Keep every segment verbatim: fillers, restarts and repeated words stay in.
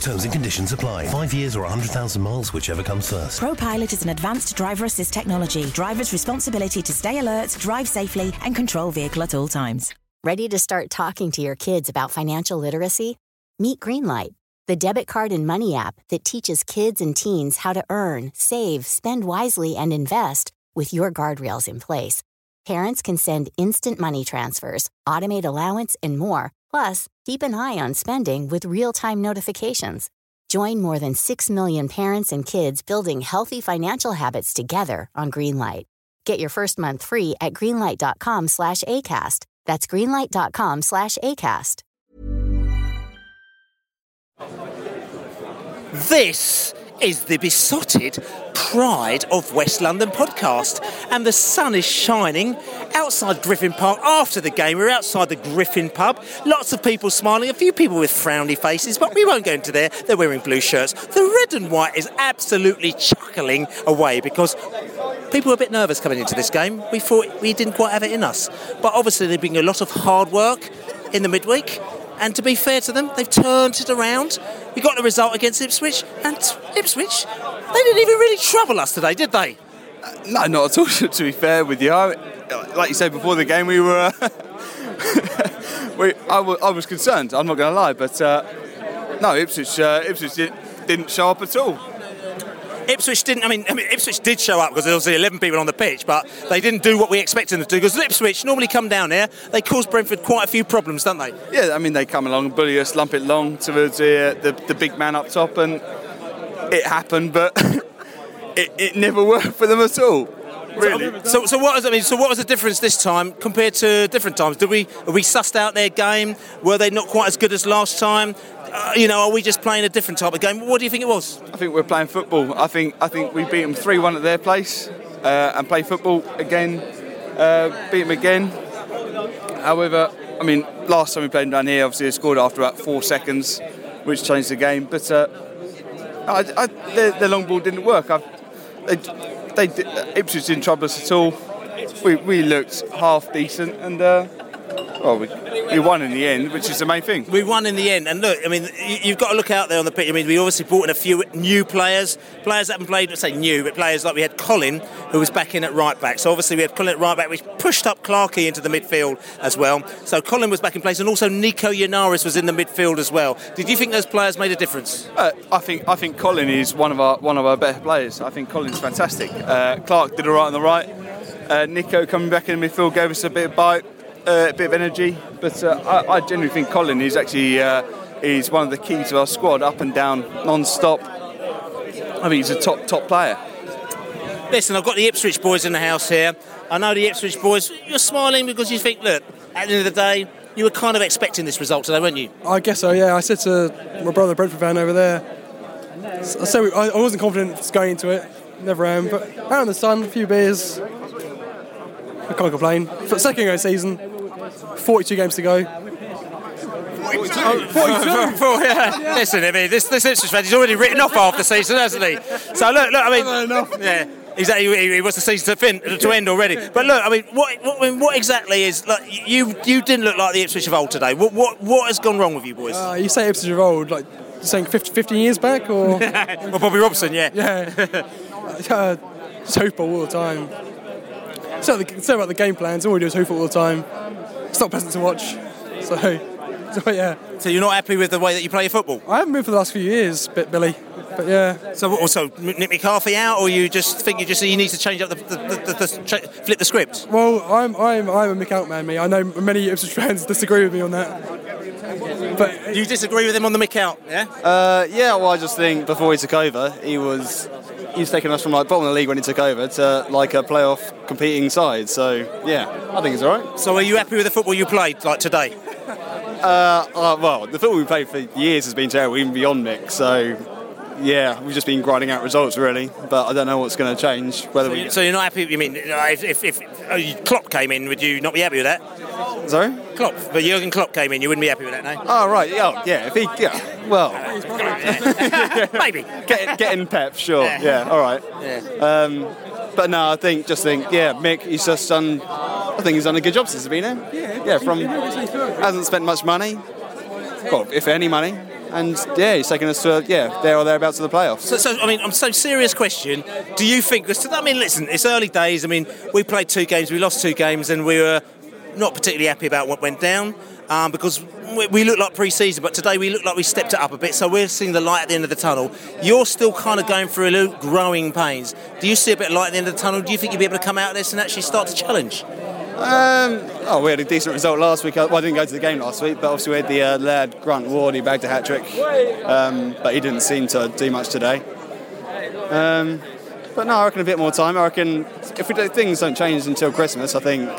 Terms and conditions apply. Five years or one hundred thousand miles, whichever comes first. ProPilot is an advanced driver assist technology. Driver's responsibility to stay alert, drive safely, and control vehicle at all times. Ready to start talking to your kids about financial literacy? Meet Greenlight, the debit card and money app that teaches kids and teens how to earn, save, spend wisely, and invest with your guardrails in place. Parents can send instant money transfers, automate allowance, and more. Plus, keep an eye on spending with real-time notifications. Join more than six million parents and kids building healthy financial habits together on Greenlight. Get your first month free at greenlight.com slash ACAST. That's greenlight.com slash ACAST. This is the besotted Pride of West London podcast, and the sun is shining outside Griffin Park after the game. We're outside the Griffin pub, lots of people smiling, a few people with frowny faces, but we won't go into there. They're wearing blue shirts. The red and white is absolutely chuckling away because people were a bit nervous coming into this game. We thought we didn't quite have it in us, but obviously there's been a lot of hard work in the midweek. And to be fair to them, they've turned it around. We got the result against Ipswich, and Ipswich, they didn't even really trouble us today, did they? Uh, no, not at all, to be fair with you. I, like you said before the game, we were... Uh, we, I, w- I was concerned, I'm not going to lie, but uh, no, Ipswich, uh, Ipswich did, didn't show up at all. Ipswich didn't, I mean, I mean, Ipswich did show up because there was eleven people on the pitch, but they didn't do what we expected them to do, because Ipswich normally come down here, they cause Brentford quite a few problems, don't they? Yeah, I mean, they come along and bully us, lump it long towards the, uh, the, the big man up top, and it happened, but it, it never worked for them at all, really. So, so, so what was I mean? So what was the difference this time compared to different times? Did we, we sussed out their game? Were they not quite as good as last time? Uh, you know, are we just playing a different type of game? What do you think it was? I think we're playing football. I think I think we beat them three one at their place uh, and play football again, uh, beat them again. However, I mean, last time we played them down here, obviously they scored after about four seconds, which changed the game. But uh, I, I, their, their long ball didn't work. I've, they, they, Ipswich didn't trouble us at all. We, we looked half decent and... Uh, Well, we, we won in the end, which is the main thing. We won in the end, and look, I mean, you've got to look out there on the pitch. I mean, we obviously brought in a few new players, players that haven't played, let's say new, but players like we had Colin, who was back in at right back. So obviously we had Colin at right back, which pushed up Clarkey into the midfield as well. So Colin was back in place, and also Nico Yennaris was in the midfield as well. Did you think those players made a difference? Uh, I think I think Colin is one of our one of our better players. I think Colin's fantastic. Uh, Clark did all right on the right. Uh, Nico coming back in the midfield gave us a bit of bite. Uh, a bit of energy, but uh, I, I generally think Colin is actually uh, is one of the keys to our squad, up and down, non-stop. I mean, he's a top top player. Listen, I've got the Ipswich boys in the house here. I know the Ipswich boys. You're smiling because you think, look, at the end of the day, you were kind of expecting this result today, weren't you? I guess so. Yeah, I said to my brother, Brentford fan over there. I said I wasn't confident going into it. Never am, but out in the sun, a few beers. I can't complain. For second go season. forty-two games to go. forty-two? Oh, forty-two? For, for, yeah. Yeah. Listen, I mean, this this Ipswich fan, he's already written off half the season, hasn't he? So look, look, I mean, yeah, exactly. It was the season to, fin- to end already. But look, I mean, what what, what exactly is? Like, you you didn't look like the Ipswich of old today. What what what has gone wrong with you boys? Uh, you say Ipswich of old, like you're saying fifty, fifteen years back, or well, Bobby Robson, yeah, yeah. uh, just hoopball all the time. So about the game plans, all we do is hoop all the time. It's not pleasant to watch, so, so yeah. So you're not happy with the way that you play your football? I haven't been for the last few years, bit Billy, but yeah. So also Mick McCarthy out, or you just think you just you need to change up the, the, the, the, the flip the script? Well, I'm I'm I'm a Mick out man. Me, I know many Ipswich fans disagree with me on that. But do you disagree with him on the Mick out? Yeah. Uh, yeah. Well, I just think before he took over, he was he's taken us from like bottom of the league when he took over to like a playoff competing side. So yeah, I think it's all right. So are you happy with the football you played like today? Uh, uh, well, the football we played for years has been terrible, even beyond Mick. So. Yeah, we've just been grinding out results really, but I don't know what's going to change. Whether so, we... so you're not happy? You mean if if, if uh, Klopp came in, would you not be happy with that? Sorry, Klopp, but Jürgen Klopp came in, you wouldn't be happy with that, no? Oh right, oh, yeah, if he, yeah, well, maybe getting getting Pep, sure, yeah, yeah all right. Yeah. Um, but no, I think just think, yeah, Mick, he's just done. I think he's done a good job since he's been here. Yeah, yeah, from hasn't spent much money, well, if any money. And yeah, he's taking us to yeah there or thereabouts to the playoffs. So, so I mean, I'm so serious question. Do you think? Cause, I mean, listen, it's early days. I mean, we played two games, we lost two games, and we were not particularly happy about what went down um, because we, we looked like pre-season. But today we looked like we stepped it up a bit. So we're seeing the light at the end of the tunnel. You're still kind of going through a little growing pains. Do you see a bit of light at the end of the tunnel? Do you think you'll be able to come out of this and actually start to challenge? Um, oh, we had a decent result last week. Well, I didn't go to the game last week, but obviously we had the uh, lad Grant Ward. He bagged a hat trick, um, but he didn't seem to do much today. Um, but no, I reckon a bit more time. I reckon if we do, things don't change until Christmas, I think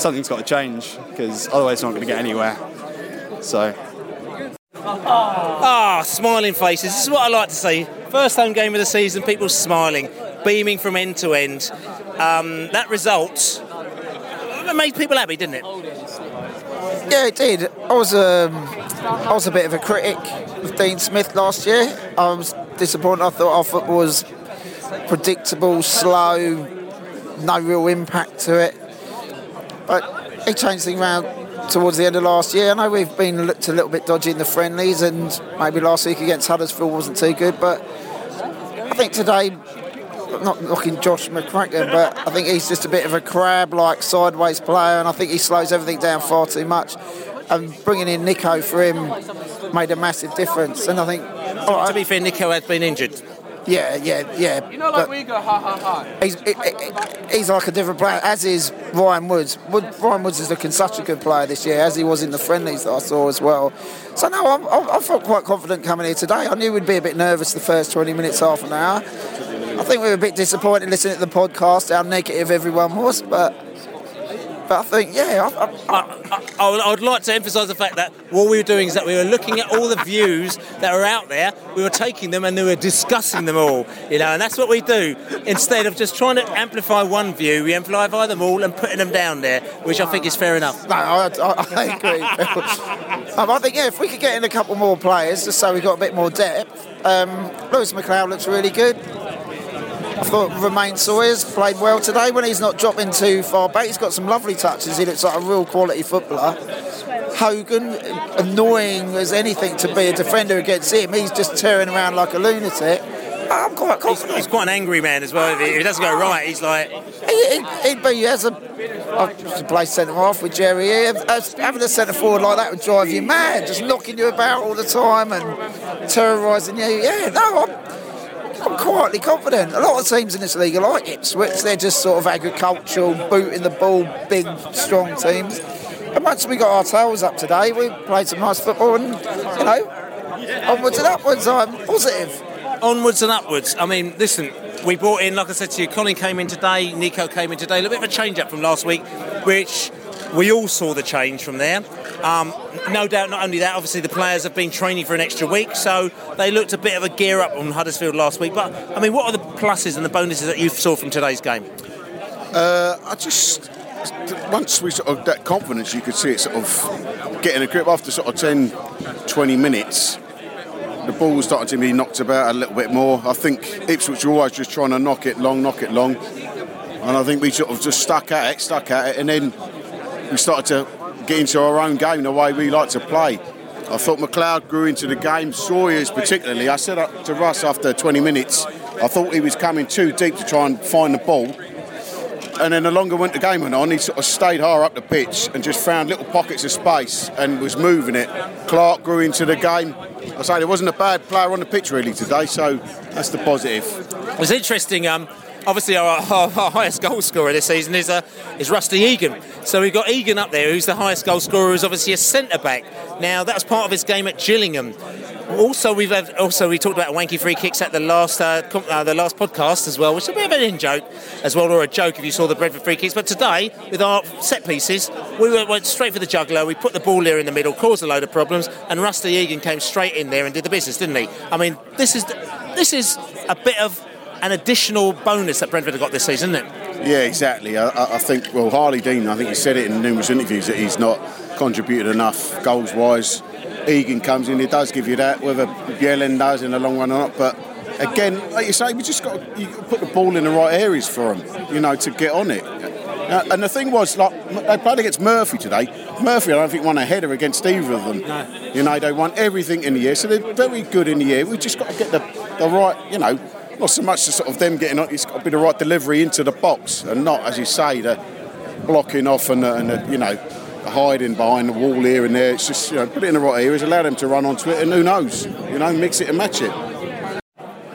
something's got to change because otherwise it's not going to get anywhere. So. Ah, smiling faces. This is what I like to see. First home game of the season, people smiling, beaming from end to end. Um, that result. It made people happy, didn't it? Yeah, it did. I was um, I was a bit of a critic of Dean Smith last year. I was disappointed. I thought our football was predictable, slow, no real impact to it. But he changed things around towards the end of last year. I know we've been looked a little bit dodgy in the friendlies, and maybe last week against Huddersfield wasn't too good. But I think today. Not knocking Josh McCracken, but I think he's just a bit of a crab-like sideways player, and I think he slows everything down far too much. And bringing in Nico for him made a massive difference. And I think, oh, to be fair, Nico had been injured. Yeah, yeah, yeah. You know, like we go ha ha ha. He's it, it, he's like a different player, as is Ryan Woods. Wood, Ryan Woods is looking such a good player this year, as he was in the friendlies that I saw as well. So no, I'm, I felt quite confident coming here today. I knew we'd be a bit nervous the first twenty minutes, half an hour. I think we were a bit disappointed listening to the podcast, how negative everyone was, but but I think, yeah. I, I, I, I, I would like to emphasise the fact that what we were doing is that we were looking at all the views that are out there, we were taking them and we were discussing them all, you know, and that's what we do. Instead of just trying to amplify one view, we amplify them all and putting them down there, which I think is fair enough. No, I, I, I agree. um, I think, yeah, if we could get in a couple more players, just so we got a bit more depth. Um, Lewis McLeod looks really good. I thought Romaine Sawyers played well today. When he's not dropping too far back, he's got some lovely touches. He looks like a real quality footballer. Hogan, annoying as anything to be a defender against him. He's just tearing around like a lunatic. I'm quite confident. He's, he's quite an angry man as well. If he doesn't go right, he's like... He, he'd, he'd be, as a... I've used to play centre-half with Jerry here. Having a centre-forward like that would drive you mad. Just knocking you about all the time and terrorising you. Yeah, no, I'm... I'm quietly confident. A lot of teams in this league are like Ipswich. They're just sort of agricultural, booting the ball, big, strong teams. And once we got our tails up today, we played some nice football and, you know, onwards and upwards, I'm positive. Onwards and upwards. I mean, listen, we brought in, like I said to you, Colin came in today, Nico came in today. A little bit of a change-up from last week, which we all saw the change from there. Um, no doubt, not only that, obviously the players have been training for an extra week, so they looked a bit of a gear up on Huddersfield last week. But, I mean, what are the pluses and the bonuses that you saw from today's game? Uh, I just, once we sort of, that confidence, you could see it sort of getting a grip. After sort of ten, twenty minutes, the ball was starting to be knocked about a little bit more. I think Ipswich were always just trying to knock it long, knock it long. And I think we sort of just stuck at it, stuck at it, and then we started to... get into our own game the way we like to play. I thought McLeod grew into the game, Sawyers particularly. I said up to Russ after twenty minutes, I thought he was coming too deep to try and find the ball. And then the longer went the game went on, he sort of stayed higher up the pitch and just found little pockets of space and was moving it. Clark grew into the game. I say there wasn't a bad player on the pitch really today, so that's the positive. It was interesting. Um, obviously our, our, our highest goal scorer this season is uh, is Rusty Egan. So we've got Egan up there, who's the highest goal scorer, who's obviously a centre-back. Now, that was part of his game at Gillingham. Also, we've had, also we talked about wanky free kicks at the last uh, com- uh, the last podcast as well, which is a bit of an in-joke as well, or a joke if you saw the Brentford free kicks. But today, with our set pieces, we went, went straight for the juggler. We put the ball there in the middle, caused a load of problems, and Rusty Egan came straight in there and did the business, didn't he? I mean, this is this is a bit of an additional bonus that Brentford have got this season, isn't it? Yeah, exactly. I, I think, well, Harlee Dean, I think he said it in numerous interviews that he's not contributed enough goals-wise. Egan comes in, he does give you that, whether Bjelland does in the long run or not. But again, like you say, we just got to, you put the ball in the right areas for them, you know, to get on it. And the thing was, like, they played against Murphy today. Murphy, I don't think, won a header against either of them. No. You know, they won everything in the air, so they're very good in the air. We've just got to get the, the right, you know, not so much the sort of them getting on, it's got to be the right delivery into the box and not, as you say, the blocking off and the, and the you know, hiding behind the wall here and there. It's just, you know, put it in the right areas, allow them to run onto it, and who knows, you know, mix it and match it.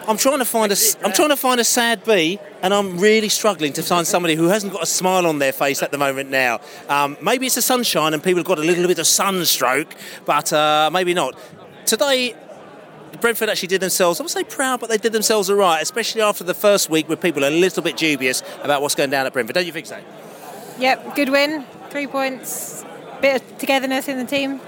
I'm trying to find a, I'm trying to find a sad bee, and I'm really struggling to find somebody who hasn't got a smile on their face at the moment now. Um, maybe it's the sunshine and people have got a little bit of sunstroke, but uh, maybe not. Today, Brentford actually did themselves, I would say proud, but they did themselves all right, especially after the first week where people are a little bit dubious about what's going down at Brentford. Don't you think so? Yep, good win. Three points, bit of togetherness in the team.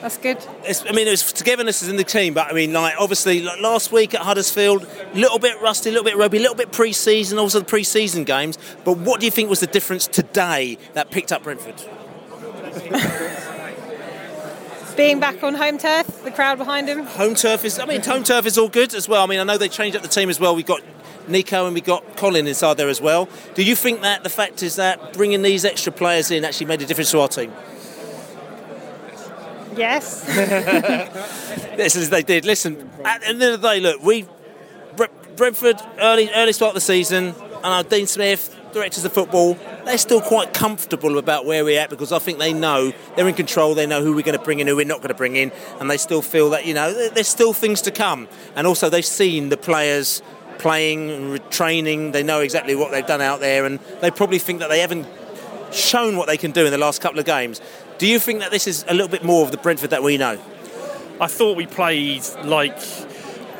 That's good. It's, I mean, it was togetherness in the team, but I mean, like, obviously, like last week at Huddersfield, a little bit rusty, a little bit ropey, a little bit pre-season, also the pre-season games. But what do you think was the difference today that picked up Brentford? Being back on home turf, the crowd behind him. Home turf is, I mean, home turf is all good as well. I mean, I know they changed up the team as well. We've got Nico and we got Colin inside there as well. Do you think that the fact is that bringing these extra players in actually made a difference to our team? Yes. This is they did. Listen, at the end of the day, look, we Brentford early early start of the season, and our Dean Smith, directors of football, they're still quite comfortable about where we're at, because I think they know they're in control. They know who we're going to bring in, who we're not going to bring in, and they still feel that, you know, there's still things to come. And also they've seen the players playing, training, they know exactly what they've done out there, and they probably think that they haven't shown what they can do in the last couple of games. Do you think that this is a little bit more of the Brentford that we know? I thought we played like...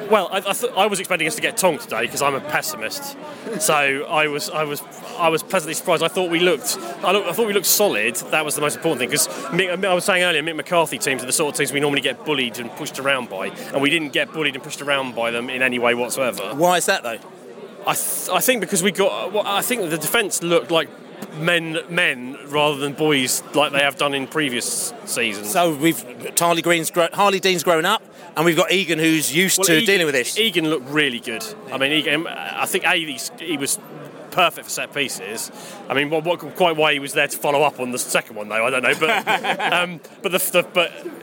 Well, I, I, th- I was expecting us to get tongued today because I'm a pessimist. So I was, I was, I was pleasantly surprised. I thought we looked, I, looked, I thought we looked solid. That was the most important thing, because I was saying earlier, Mick McCarthy teams are the sort of teams we normally get bullied and pushed around by, and we didn't get bullied and pushed around by them in any way whatsoever. Why is that though? I, th- I think because we got. Well, I think the defence looked like men, men rather than boys, like they have done in previous seasons. So we've Harlee Green's, Harlee Dean's grown up. And we've got Egan, who's used well, to Egan, dealing with this. Egan looked really good. I mean, Egan, I think A, he was perfect for set pieces. I mean, what, what, quite why he was there to follow up on the second one, though, I don't know. But um, but the, the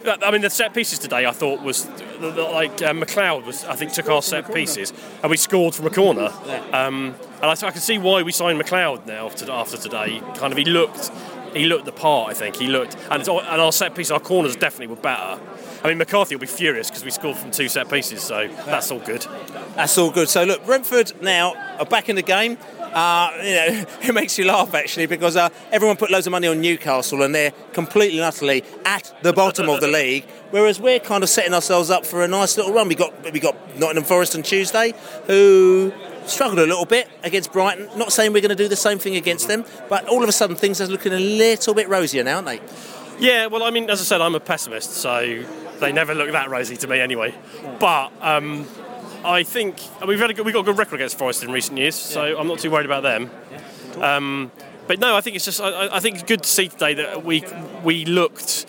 but I mean, the set pieces today, I thought was the, the, like uh, McLeod was, I think, took our set pieces, and we scored from a corner. Yeah. Um, and I, I can see why we signed McLeod now to, after today. Kind of, he looked he looked the part. I think he looked, and it's, and our set piece, our corners definitely were better. I mean, McCarthy will be furious because we scored from two set pieces, so that's all good. That's all good. So, look, Brentford now are back in the game. Uh, you know, it makes you laugh, actually, because uh, everyone put loads of money on Newcastle and they're completely and utterly at the bottom of the league, whereas we're kind of setting ourselves up for a nice little run. We got we got Nottingham Forest on Tuesday, who struggled a little bit against Brighton. Not saying we're going to do the same thing against them, but all of a sudden things are looking a little bit rosier now, aren't they? Yeah, well, I mean, as I said, I'm a pessimist, so... They never look that rosy to me, anyway. But um, I think we've had a good, we've got a good record against Forest in recent years, so yeah. I'm not too worried about them. Um, but no, I think it's just I, I think it's good to see today that we we looked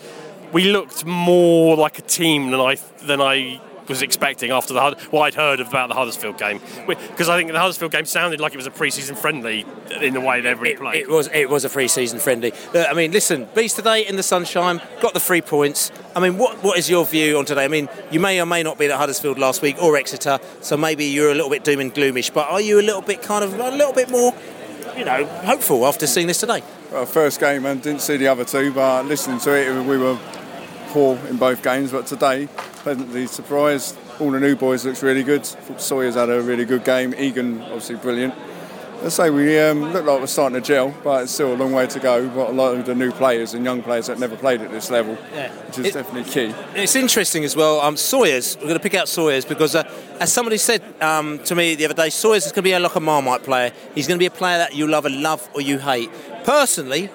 we looked more like a team than I than I was expecting after the what I'd heard about the Huddersfield game, because I think the Huddersfield game sounded like it was a pre-season friendly in the way that everybody it, played. It was it was a pre-season friendly. Uh, I mean, listen, Bees today in the sunshine got the three points. I mean, what what is your view on today? I mean, you may or may not be at Huddersfield last week or Exeter, so maybe you're a little bit doom and gloomish. But are you a little bit kind of a little bit more, you know, hopeful after seeing this today? Well, first game, I didn't see the other two, but listening to it, we were poor in both games. But today, pleasantly surprised. All the new boys looks really good. Sawyers had a really good game. Egan, obviously brilliant. I say we um, look like we're starting to gel, but it's still a long way to go. We've got a lot of the new players and young players that never played at this level, yeah. which is it, definitely key. It's interesting as well, um, Sawyers, we're going to pick out Sawyers because uh, as somebody said um, to me the other day, Sawyers is going to be like a Marmite player. He's going to be a player that you love and love or you hate. Personally,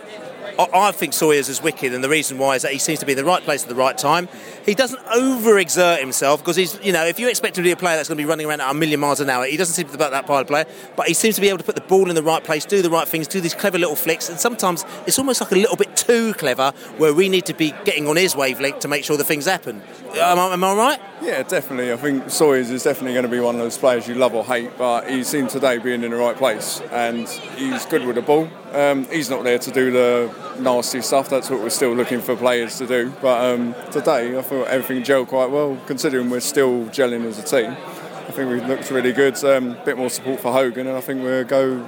I, I think Sawyers is wicked, and the reason why is that he seems to be in the right place at the right time. He doesn't overexert himself because he's, you know, if you expect him to be a player that's going to be running around at a million miles an hour, he doesn't seem to be that part of player, but he seems to be able to put the ball in the right place, do the right things, do these clever little flicks, and sometimes it's almost like a little bit too clever where we need to be getting on his wavelength to make sure the things happen. Am I, am I right? Yeah, definitely. I think Sawyers is definitely going to be one of those players you love or hate, but he seems today being in the right place, and he's good with the ball. Um, he's not there to do the nasty stuff. That's what we're still looking for players to do, but um, today I thought everything gelled quite well considering we're still gelling as a team. I think we've looked really good, a um, bit more support for Hogan, and I think we'll go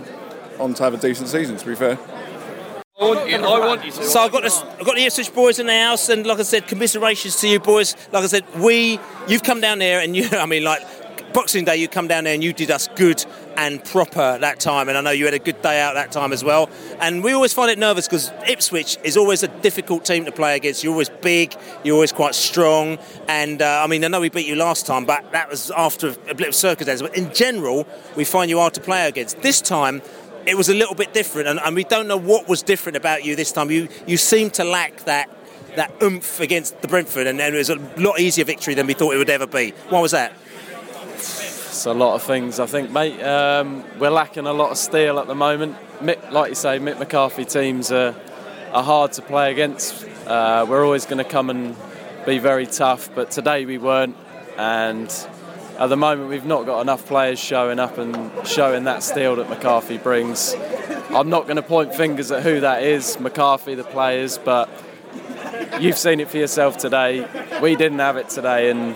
on to have a decent season, to be fair. I want, I want you to. So I've got, this, I've got the Ipswich boys in the house, and like I said, commiserations to you boys. Like I said, we, you've come down there and you, I mean like Boxing Day, you come down there and you did us good and proper that time, and I know you had a good day out that time as well. And we always find it nervous because Ipswich is always a difficult team to play against. You're always big, you're always quite strong, and uh, I mean I know we beat you last time, but that was after a bit of circumstances. But in general we find you hard to play against. This time it was a little bit different, and, and we don't know what was different about you this time. You you seem to lack that that oomph against the Brentford, and, and it was a lot easier victory than we thought it would ever be. Why was that? It's a lot of things, I think, mate. Um, we're lacking a lot of steel at the moment. Mick, like you say, Mick McCarthy teams are, are hard to play against. Uh, we're always going to come and be very tough, but today we weren't. And at the moment, we've not got enough players showing up and showing that steel that McCarthy brings. I'm not going to point fingers at who that is, McCarthy, the players, but you've seen it for yourself today. We didn't have it today, and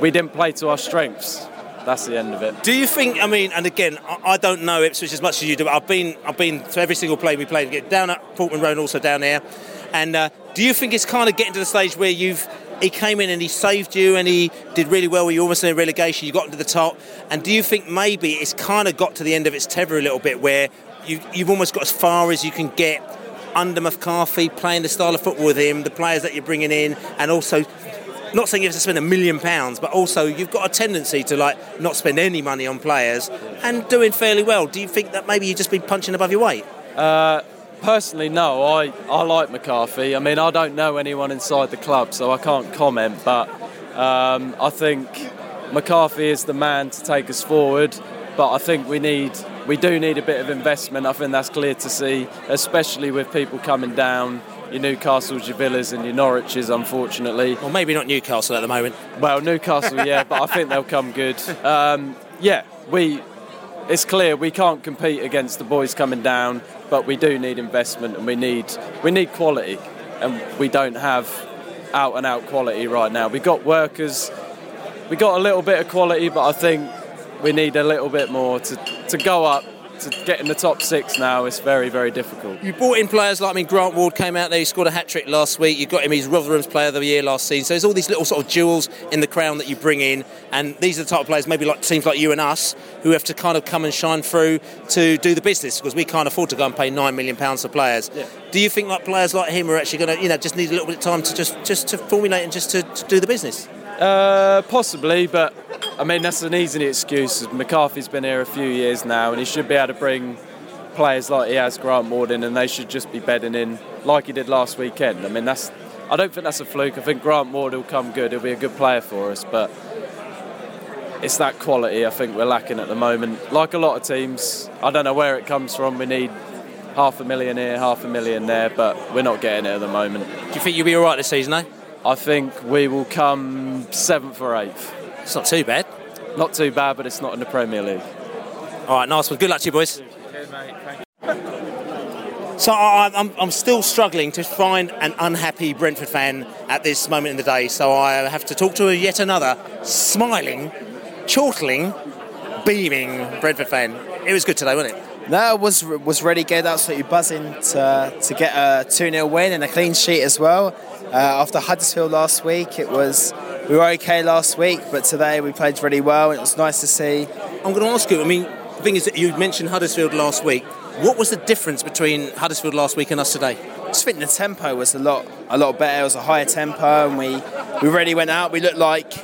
we didn't play to our strengths. That's the end of it. Do you think, I mean, and again, I don't know Ipswich as much as you do, but I've been I've been to every single play we played, get down at Portman Road and also down there, and uh, do you think it's kind of getting to the stage where you've, he came in and he saved you and he did really well, you were almost in a relegation, you got into the top, and do you think maybe it's kind of got to the end of its tether a little bit where you, you've almost got as far as you can get under McCarthy, playing the style of football with him, the players that you're bringing in, and also... Not saying you have to spend a million pounds, but also you've got a tendency to like not spend any money on players and doing fairly well. Do you think that maybe you've just been punching above your weight? Uh, personally, no. I, I like McCarthy. I mean, I don't know anyone inside the club, so I can't comment, but um, I think McCarthy is the man to take us forward, but I think we need we do need a bit of investment. I think that's clear to see, especially with people coming down. Your Newcastles, your Villas and your Norwiches, unfortunately. Well, maybe not Newcastle at the moment. Well, Newcastle, yeah, but I think they'll come good. Um, yeah, we. It's clear we can't compete against the boys coming down, but we do need investment and we need we need quality, and we don't have out-and-out quality right now. We got workers, we got a little bit of quality, but I think we need a little bit more to, to go up. To get in the top six now is very, very difficult. You brought in players like, I mean, Grant Ward came out there, he scored a hat-trick last week, you got him, he's Rotherham's player of the year last season, so there's all these little sort of jewels in the crown that you bring in, and these are the type of players, maybe like teams like you and us, who have to kind of come and shine through to do the business, because we can't afford to go and pay nine million pounds for players. Yeah. Do you think like players like him are actually going to, you know, just need a little bit of time to just, just to formulate and just to, to do the business? Uh, possibly, but I mean that's an easy excuse. McCarthy's been here a few years now, and he should be able to bring players like he has Grant Ward in, and they should just be bedding in like he did last weekend. I mean that's I don't think that's a fluke. I think Grant Ward will come good. He'll be a good player for us, but it's that quality I think we're lacking at the moment. Like a lot of teams, I don't know where it comes from. We need half a million here, half a million there, but we're not getting it at the moment. Do you think you'll be all right this season, eh? I think we will come seventh or eighth. It's not too bad. Not too bad, but it's not in the Premier League. All right, nice one. Good luck to you, boys. Cheers, mate. Thank you. So I, I'm, I'm still struggling to find an unhappy Brentford fan at this moment in the day, so I have to talk to yet another smiling, chortling, beaming Brentford fan. It was good today, wasn't it? No, it was, was really good. Absolutely buzzing to, to get a two nil win and a clean sheet as well. Uh, after Huddersfield last week, it was we were okay last week, but today we played really well, and it was nice to see. I'm going to ask you, I mean, The thing is, that you mentioned Huddersfield last week. What was the difference between Huddersfield last week and us today? I just think the tempo was a lot, a lot better. It was a higher tempo, and we, we really went out. We looked like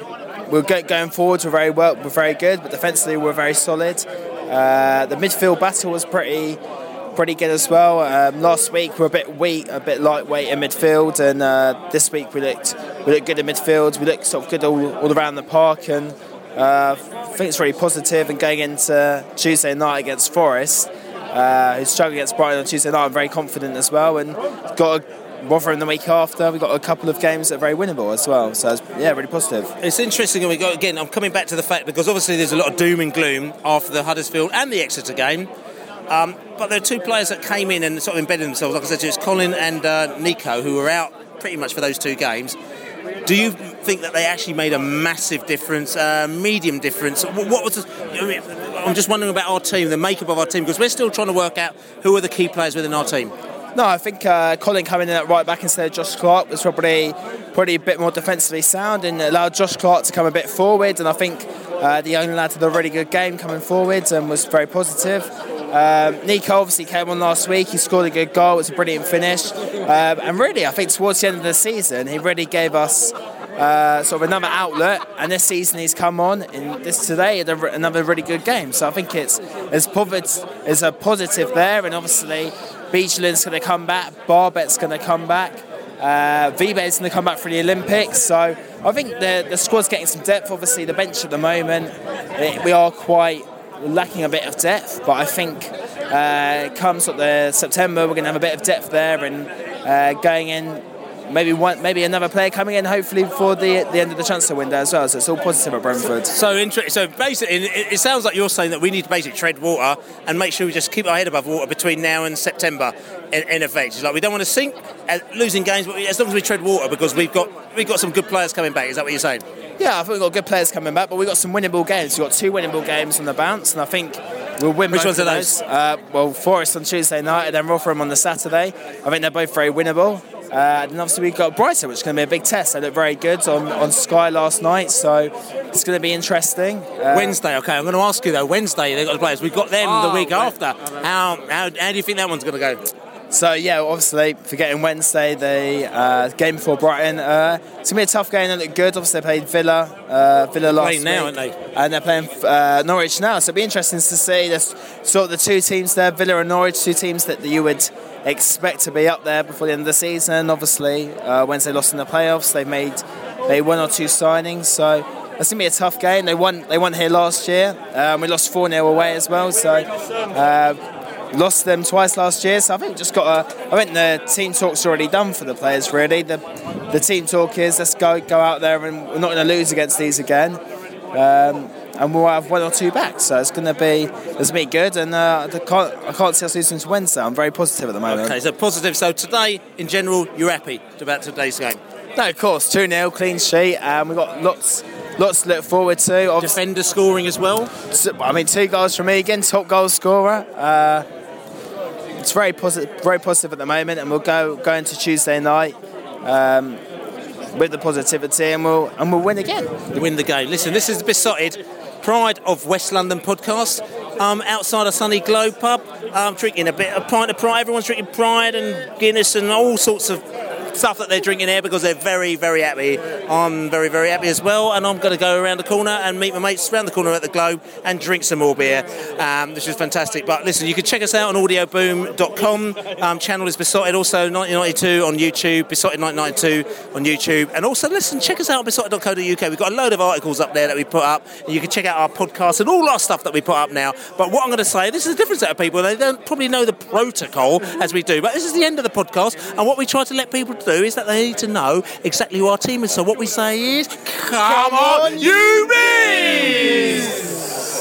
we were going forwards. We're very well, we're very good, but defensively we're very solid. Uh, the midfield battle was pretty, pretty good as well. Um, last week we were a bit weak, a bit lightweight in midfield, and uh, this week we looked, we looked good in midfield. We looked sort of good all, all around the park, and uh, I think it's really positive. And going into Tuesday night against Forest, Uh, who's struggling against Brighton on Tuesday night, I'm very confident as well, and got a Rotherham the week after. We've got a couple of games that are very winnable as well, so it's, yeah, really positive. It's interesting, and we go again, I'm coming back to the fact, because obviously there's a lot of doom and gloom after the Huddersfield and the Exeter game, um, but there are two players that came in and sort of embedded themselves, like I said to you, it's Colin and uh, Nico, who were out pretty much for those two games. Do you think that they actually made a massive difference, a uh, medium difference? What was? The, I mean, I'm just wondering about our team, the makeup of our team, because we're still trying to work out who are the key players within our team. No, I think uh, Colin coming in at right back instead of Josh Clark was probably probably a bit more defensively sound and allowed Josh Clark to come a bit forward. And I think uh, the young lad had a really good game coming forward and was very positive. Um, Nico obviously came on last week. He scored a good goal. It was a brilliant finish. Um, and really, I think towards the end of the season, he really gave us uh, sort of another outlet. And this season, he's come on. And this today, another really good game. So I think it's it's, it's a positive there. And obviously, Bjelland's going to come back. Barbet's going to come back. Uh, Vibe's going to come back for the Olympics. So I think the, the squad's getting some depth. Obviously, the bench at the moment, it, we are quite lacking a bit of depth, but I think uh, come sort of September we're going to have a bit of depth there, and uh, going in maybe one, maybe another player coming in hopefully before the the end of the transfer window as well. So it's all positive at Brentford. So interesting. So basically, it, it sounds like you're saying that we need to basically tread water and make sure we just keep our head above water between now and September. In, in effect, it's like we don't want to sink, uh, losing games, but as long as we tread water, because we've got we've got some good players coming back. Is that what you're saying? Yeah, I think we've got good players coming back, but we've got some winnable games. We've got two winnable games on the bounce, and I think we'll win. Which ones are those? those? Uh, well, Forest on Tuesday night, and then Rotherham on the Saturday. I think they're both very winnable. Uh, and obviously we've got Brighton, which is going to be a big test. They looked very good on, on Sky last night, so it's going to be interesting. Uh, Wednesday, okay, I'm going to ask you though, Wednesday, they've got the players. We've got them oh, the week right. after. How, how, how do you think that one's going to go? So, yeah, obviously, forgetting Wednesday, the uh, game before Brighton. Uh, it's going to be a tough game. They look good. Obviously, they played Villa uh, Villa last week. They're playing now, aren't they? And they're playing uh, Norwich now. So it'll be interesting to see. There's sort of the two teams there, Villa and Norwich, two teams that you would expect to be up there before the end of the season. Obviously, uh, Wednesday lost in the playoffs. They've made they one or two signings. So it's going to be a tough game. They won, they won here last year. Um, we lost four nil away as well. So Uh, Lost them twice last year, so I think just got a. I think the team talk's already done for the players. Really, the the team talk is let's go go out there, and we're not going to lose against these again, um, and we'll have one or two back. So it's going to be it's going to be good, and uh, I can't I can't see us losing to Wednesday. I'm very positive at the moment. Okay, so positive. So today, in general, you're happy about today's game? No, of course, two nil, clean sheet, and we've got lots. Lots to look forward to. Obviously, defender scoring as well. I mean, two goals from Egan, top goal scorer. Uh, it's very positive, very positive at the moment, and we'll go go into Tuesday night um, with the positivity, and we'll and we'll win again. Win the game. Listen, this is the Besotted Pride of West London podcast. Um, outside a sunny Glow pub, um, drinking a bit, a pint of Pride. Everyone's drinking Pride and Guinness and all sorts of stuff that they're drinking here, because they're very, very happy. I'm very, very happy as well, and I'm going to go around the corner and meet my mates around the corner at the Globe and drink some more beer, um, which is fantastic. But listen, you can check us out on audio boom dot com. Um, channel is Besotted, also nineteen ninety-two on YouTube, Besotted nineteen ninety-two on YouTube, and also listen, check us out on besotted dot co dot U K. We've got a load of articles up there that we put up, and you can check out our podcast and all our stuff that we put up now. But what I'm going to say, this is a different set of people. They don't probably know the protocol as we do, but this is the end of the podcast, and what we try to let people do is that they need to know exactly who our team is. So what we say is, come, come on, you bees!